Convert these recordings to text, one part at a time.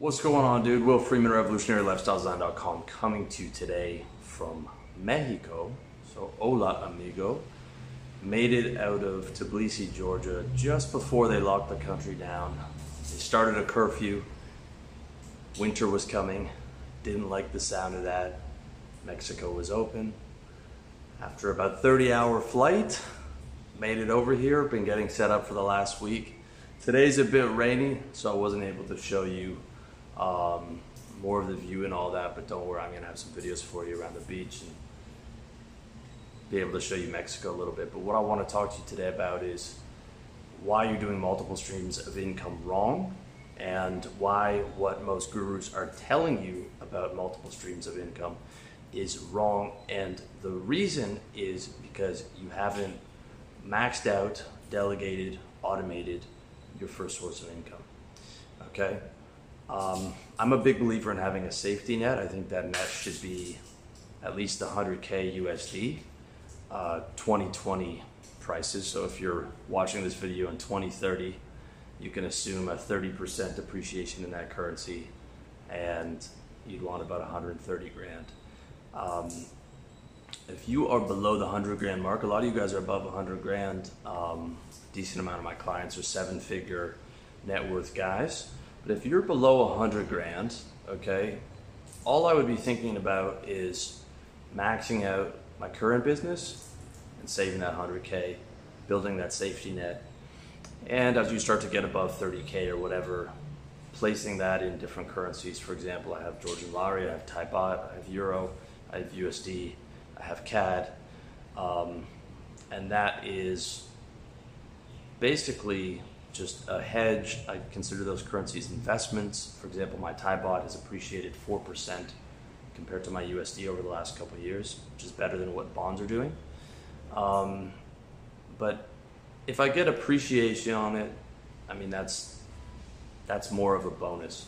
What's going on, dude? Will Freeman, RevolutionaryLifestyleDesign.com, coming to you today from Mexico. So, hola, amigo. Made it out of Tbilisi, Georgia, just before they locked the country down. They started a curfew. Winter was coming. Didn't like the sound of that. Mexico was open. After about 30-hour flight, made it over here. Been getting set up for the last week. Today's a bit rainy, so I wasn't able to show you more of the view and all that, but don't worry, I'm gonna have some videos for you around the beach and be able to show you Mexico a little bit. But what I want to talk to you today about is why you're doing multiple streams of income wrong, and why what most gurus are telling you about multiple streams of income is wrong. And the reason is because you haven't maxed out, delegated, automated your first source of income, okay? I'm a big believer in having a safety net. I think that net should be at least 100K USD, 2020 prices. So if you're watching this video in 2030, you can assume a 30% depreciation in that currency, and you'd want about 130 grand. If you are below the 100 grand mark, a lot of you guys are above 100 grand. Decent amount of my clients are seven-figure net worth guys. But if you're below 100 grand, okay, all I would be thinking about is maxing out my current business and saving that 100K, building that safety net. And as you start to get above 30K or whatever, placing that in different currencies. For example, I have Georgian Lari, I have Thai Baht, I have Euro, I have USD, I have CAD. And that is basically just a hedge. I consider those currencies investments. For example, my Thai Baht has appreciated 4% compared to my USD over the last couple of years, which is better than what bonds are doing. But if I get appreciation on it, I mean, that's more of a bonus.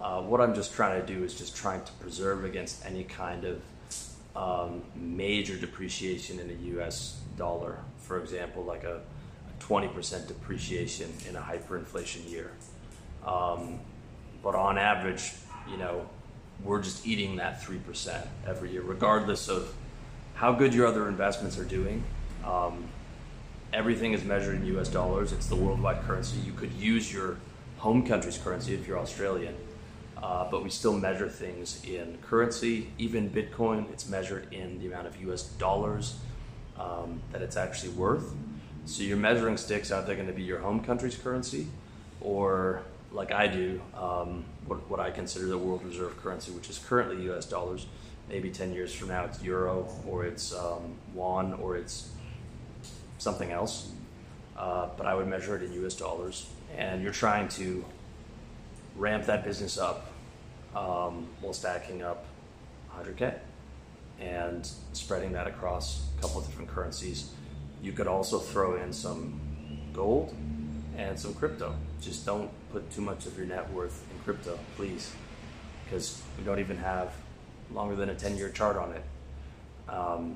What I'm just trying to do is just trying to preserve against any kind of major depreciation in the US dollar. For example, like a 20% depreciation in a hyperinflation year. But on average, you know, we're just eating that 3% every year, regardless of how good your other investments are doing. Everything is measured in US dollars. It's the worldwide currency. You could use your home country's currency if you're Australian, but we still measure things in currency. Even Bitcoin, it's measured in the amount of US dollars that it's actually worth. So your measuring sticks, are they going to be your home country's currency, or like I do, what I consider the world reserve currency, which is currently US dollars. Maybe 10 years from now it's Euro, or it's Won, or it's something else. But I would measure it in US dollars. And you're trying to ramp that business up while stacking up 100K and spreading that across a couple of different currencies. You could also throw in some gold and some crypto. Just don't put too much of your net worth in crypto, please, because we don't even have longer than a 10-year chart on it.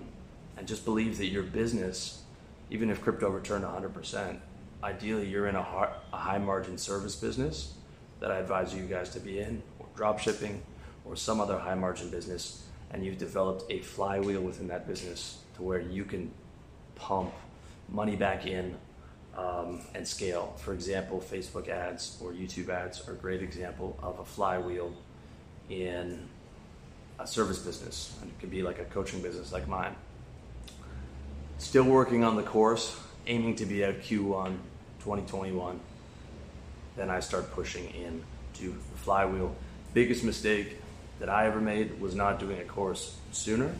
And just believe that your business, even if crypto returned 100%, ideally you're in a high margin service business that I advise you guys to be in, or drop shipping, or some other high margin business, and you've developed a flywheel within that business to where you can pump money back in and scale. For example, Facebook ads or YouTube ads are a great example of a flywheel in a service business. And it could be like a coaching business like mine. Still working on the course, aiming to be out Q1 2021. Then I start pushing into the flywheel. Biggest mistake that I ever made was not doing a course sooner,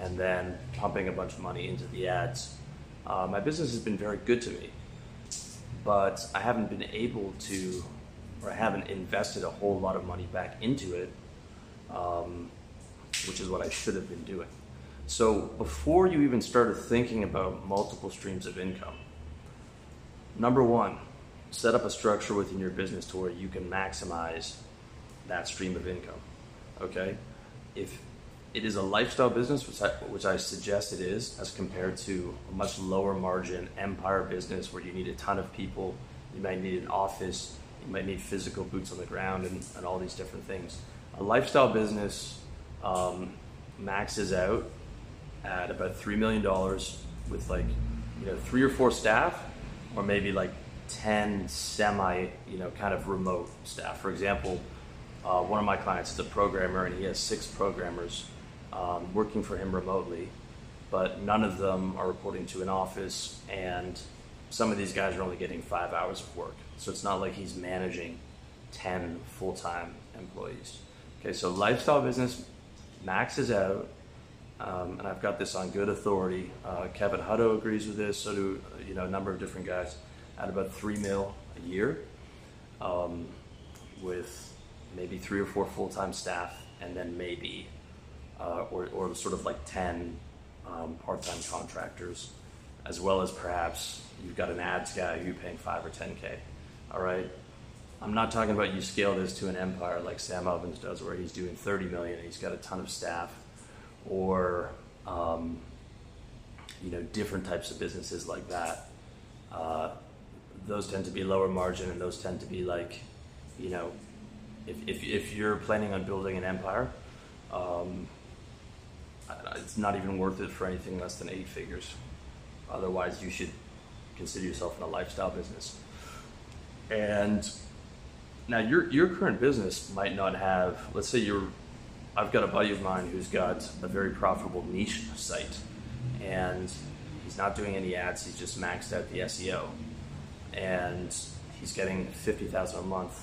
and then pumping a bunch of money into the ads. My business has been very good to me, but I haven't been able to, or I haven't invested a whole lot of money back into it, which is what I should have been doing. So before you even started thinking about multiple streams of income, number one, set up a structure within your business to where you can maximize that stream of income, okay? If it is a lifestyle business, which I suggest it is, as compared to a much lower margin empire business where you need a ton of people, you might need an office, You might need physical boots on the ground and all these different things. A lifestyle business maxes out at about $3 million with like, you know, 3 or 4 staff, or maybe like 10 semi, you know, kind of remote staff. For example, one of my clients is a programmer and he has 6 programmers working for him remotely, but none of them are reporting to an office, and some of these guys are only getting 5 hours of work. So it's not like he's managing 10 full-time employees. Okay, so lifestyle business maxes out, and I've got this on good authority. Kevin Hutto agrees with this, so do, you know, a number of different guys, at about $3 million a year, with maybe 3 or 4 full-time staff, and then maybe, or sort of like 10 part-time contractors, as well as perhaps you've got an ads guy who you're paying 5 or 10K, all right? I'm not talking about you scale this to an empire like Sam Ovens does, where he's doing 30 million and he's got a ton of staff, or, you know, different types of businesses like that. Those tend to be lower margin, and those tend to be like, you know, if you're planning on building an empire, it's not even worth it for anything less than 8 figures. Otherwise, you should consider yourself in a lifestyle business. And now your current business might not have, let's say I've got a buddy of mine who's got a very profitable niche site, and he's not doing any ads, he's just maxed out the SEO. And he's getting $50,000 a month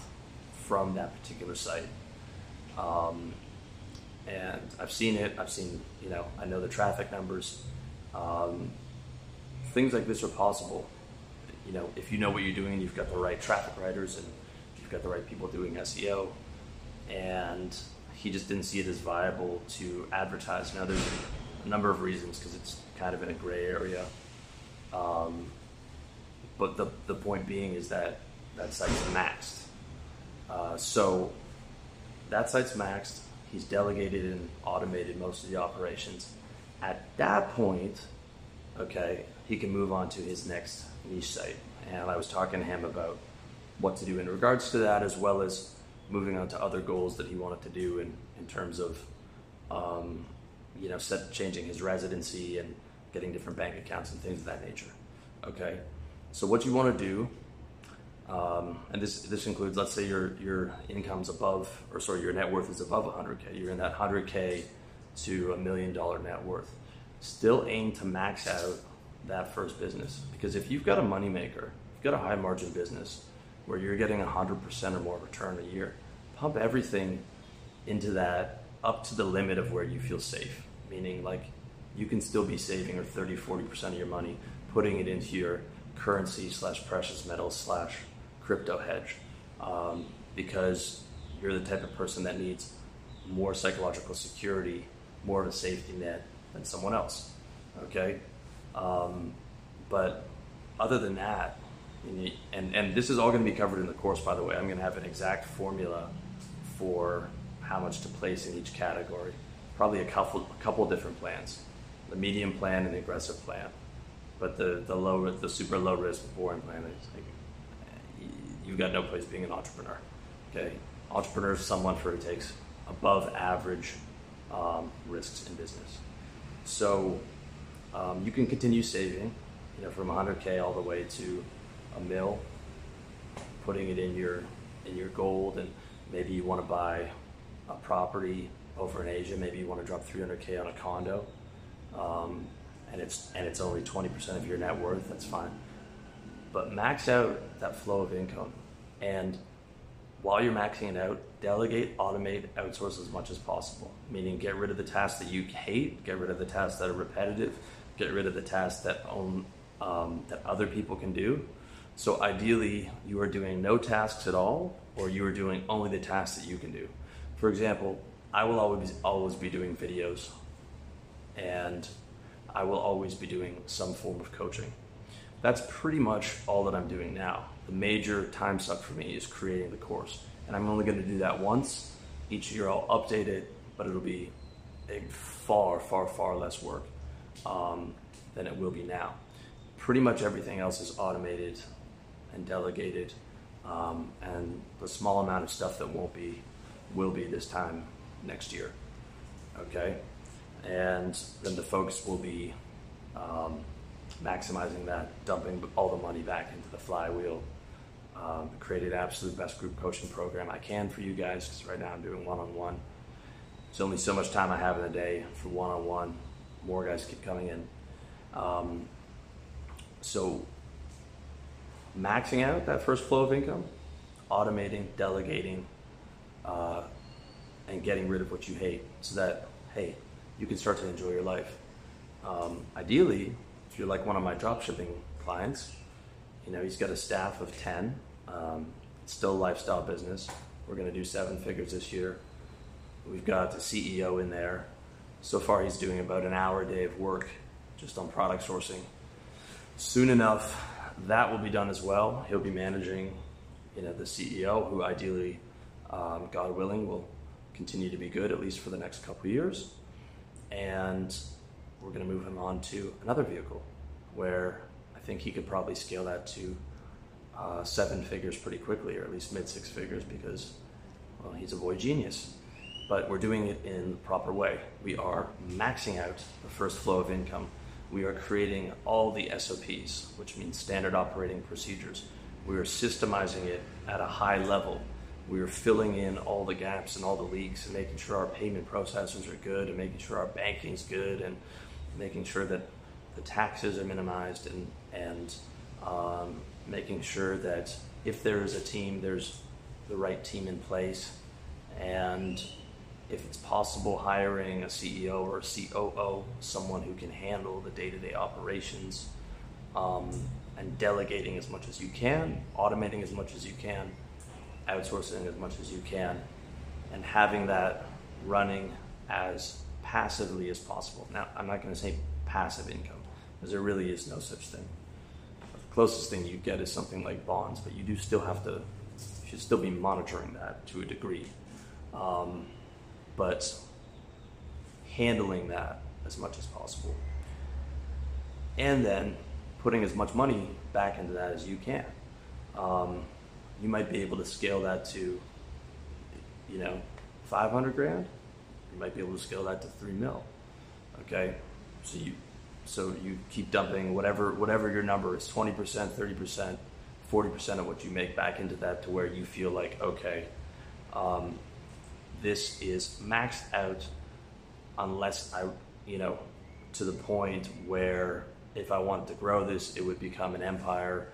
from that particular site. And I've seen it, you know, I know the traffic numbers. Things like this are possible, you know, if you know what you're doing and you've got the right traffic writers and you've got the right people doing SEO. And he just didn't see it as viable to advertise. Now, there's a number of reasons, because it's kind of in a gray area. But the point being is that site's maxed. So that site's maxed. He's delegated and automated most of the operations. At that point, okay, he can move on to his next niche site. And I was talking to him about what to do in regards to that, as well as moving on to other goals that he wanted to do in terms of, you know, changing his residency and getting different bank accounts and things of that nature. Okay, so what you want to do, and this includes, let's say your income's above, or sorry, your net worth is above 100K. You're in that 100K to $1 million net worth. Still aim to max out that first business, because if you've got a moneymaker, you've got a high margin business where you're getting 100% or more return a year, pump everything into that up to the limit of where you feel safe. Meaning, like, you can still be saving or 30, 40% of your money, putting it into your currency / precious metals / crypto hedge, because you're the type of person that needs more psychological security, more of a safety net than someone else, okay? But other than that, and this is all going to be covered in the course, by the way. I'm going to have an exact formula for how much to place in each category. Probably a couple different plans, the medium plan and the aggressive plan, but the super low risk, boring plan is like, you've got no place being an entrepreneur. Okay, entrepreneur is someone who takes above average risks in business. So you can continue saving, you know, from 100K all the way to $1 million, putting it in your gold, and maybe you want to buy a property over in Asia. Maybe you want to drop 300K on a condo, and it's only 20% of your net worth. That's fine, but max out that flow of income, and while you're maxing it out, delegate, automate, outsource as much as possible. Meaning, get rid of the tasks that you hate, get rid of the tasks that are repetitive, get rid of the tasks that that other people can do. So ideally, you are doing no tasks at all, or you are doing only the tasks that you can do. For example, I will always be doing videos, and I will always be doing some form of coaching. That's pretty much all that I'm doing now. The major time suck for me is creating the course, and I'm only going to do that once. Each year I'll update it, but it'll be a far, far, far less work than it will be now. Pretty much everything else is automated and delegated, and the small amount of stuff that won't be will be this time next year. Okay, and then the focus will be maximizing that, dumping all the money back into the flywheel. Create the absolute best group coaching program I can for you guys, because right now I'm doing one-on-one. It's only so much time I have in a day for one-on-one. More guys keep coming in. So maxing out that first flow of income, automating, delegating, and getting rid of what you hate so that, hey, you can start to enjoy your life. Ideally, if you're like one of my dropshipping clients, you know, he's got a staff of 10, it's still a lifestyle business. We're going to do 7 figures this year. We've got the CEO in there. So far, he's doing about an hour a day of work just on product sourcing. Soon enough, that will be done as well. He'll be managing, you know, the CEO, who ideally, God willing, will continue to be good, at least for the next couple of years. And we're going to move him on to another vehicle where I think he could probably scale that to 7 figures pretty quickly, or at least mid-6 figures, because, well, he's a boy genius. But we're doing it in the proper way. We are maxing out the first flow of income. We are creating all the SOPs, which means standard operating procedures. We are systemizing it at a high level. We are filling in all the gaps and all the leaks, and making sure our payment processors are good, and making sure our banking's good, and making sure that the taxes are minimized, and making sure that if there is a team, there's the right team in place. And if it's possible, hiring a CEO or a COO, someone who can handle the day-to-day operations, and delegating as much as you can, automating as much as you can, outsourcing as much as you can, and having that running as passively as possible. Now, I'm not going to say passive income, because there really is no such thing. The closest thing you get is something like bonds, but you do still have to, you should still be monitoring that to a degree. But handling that as much as possible. And then putting as much money back into that as you can. You might be able to scale that to, you know, 500 grand. You might be able to scale that to 3 mil. Okay. So you keep dumping whatever your number is, 20%, 30%, 40% of what you make back into that, to where you feel like, okay, this is maxed out, unless I, you know, to the point where if I wanted to grow this, it would become an empire,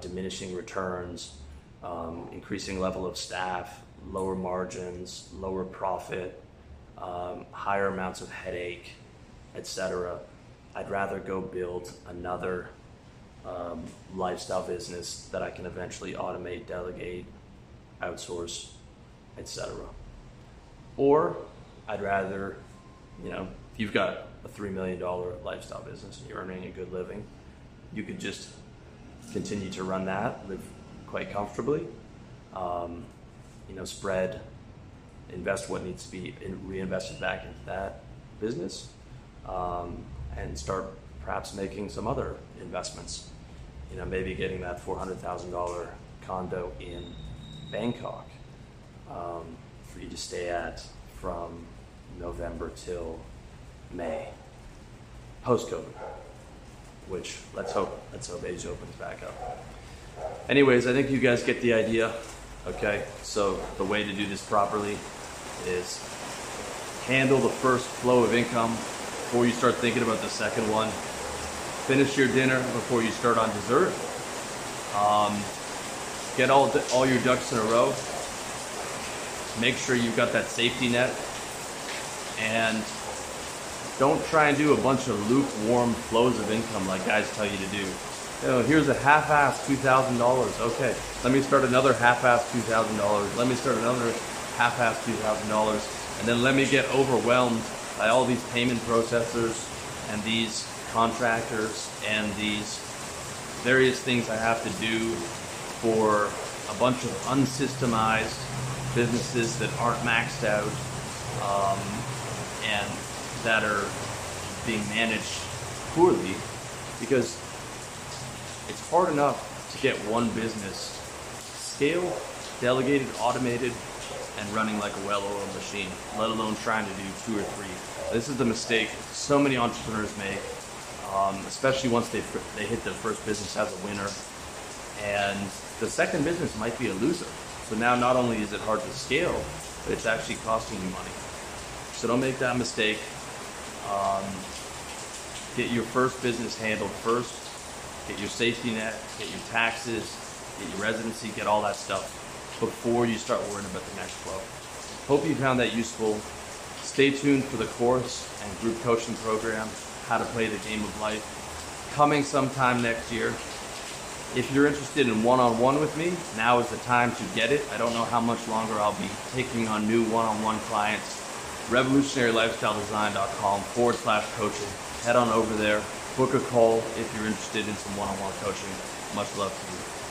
diminishing returns, increasing level of staff, lower margins, lower profit, higher amounts of headache, etc. I'd rather go build another lifestyle business that I can eventually automate, delegate, outsource, etc. Or I'd rather, you know, if you've got a $3 million lifestyle business and you're earning a good living, you could just continue to run that, live quite comfortably, you know, spread, invest what needs to be reinvested back into that business, and start perhaps making some other investments. You know, maybe getting that $400,000 condo in Bangkok, for you to stay at from November till May, post-COVID, which let's hope Asia opens back up. Anyways, I think you guys get the idea, okay? So the way to do this properly is handle the first flow of income before you start thinking about the second one. Finish your dinner before you start on dessert. Get all your ducks in a row. Make sure you've got that safety net, and don't try and do a bunch of lukewarm flows of income like guys tell you to do. Oh, here's a half-assed $2,000. Okay, let me start another half-assed $2,000. Let me start another half-assed $2,000, and then let me get overwhelmed by all these payment processors and these contractors and these various things I have to do for a bunch of unsystemized businesses that aren't maxed out, and that are being managed poorly, because it's hard enough to get one business scale, delegated, automated, and running like a well-oiled machine, let alone trying to do two or three. This is the mistake so many entrepreneurs make, especially once they hit their first business as a winner. And the second business might be a loser. So now not only is it hard to scale, but it's actually costing you money. So don't make that mistake. Get your first business handled first. Get your safety net, get your taxes, get your residency, get all that stuff before you start worrying about the next flow. Hope you found that useful. Stay tuned for the course and group coaching program, How to Play the Game of Life, coming sometime next year. If you're interested in one-on-one with me, now is the time to get it. I don't know how much longer I'll be taking on new one-on-one clients. RevolutionaryLifestyleDesign.com/coaching. Head on over there, book a call if you're interested in some one-on-one coaching. Much love to you.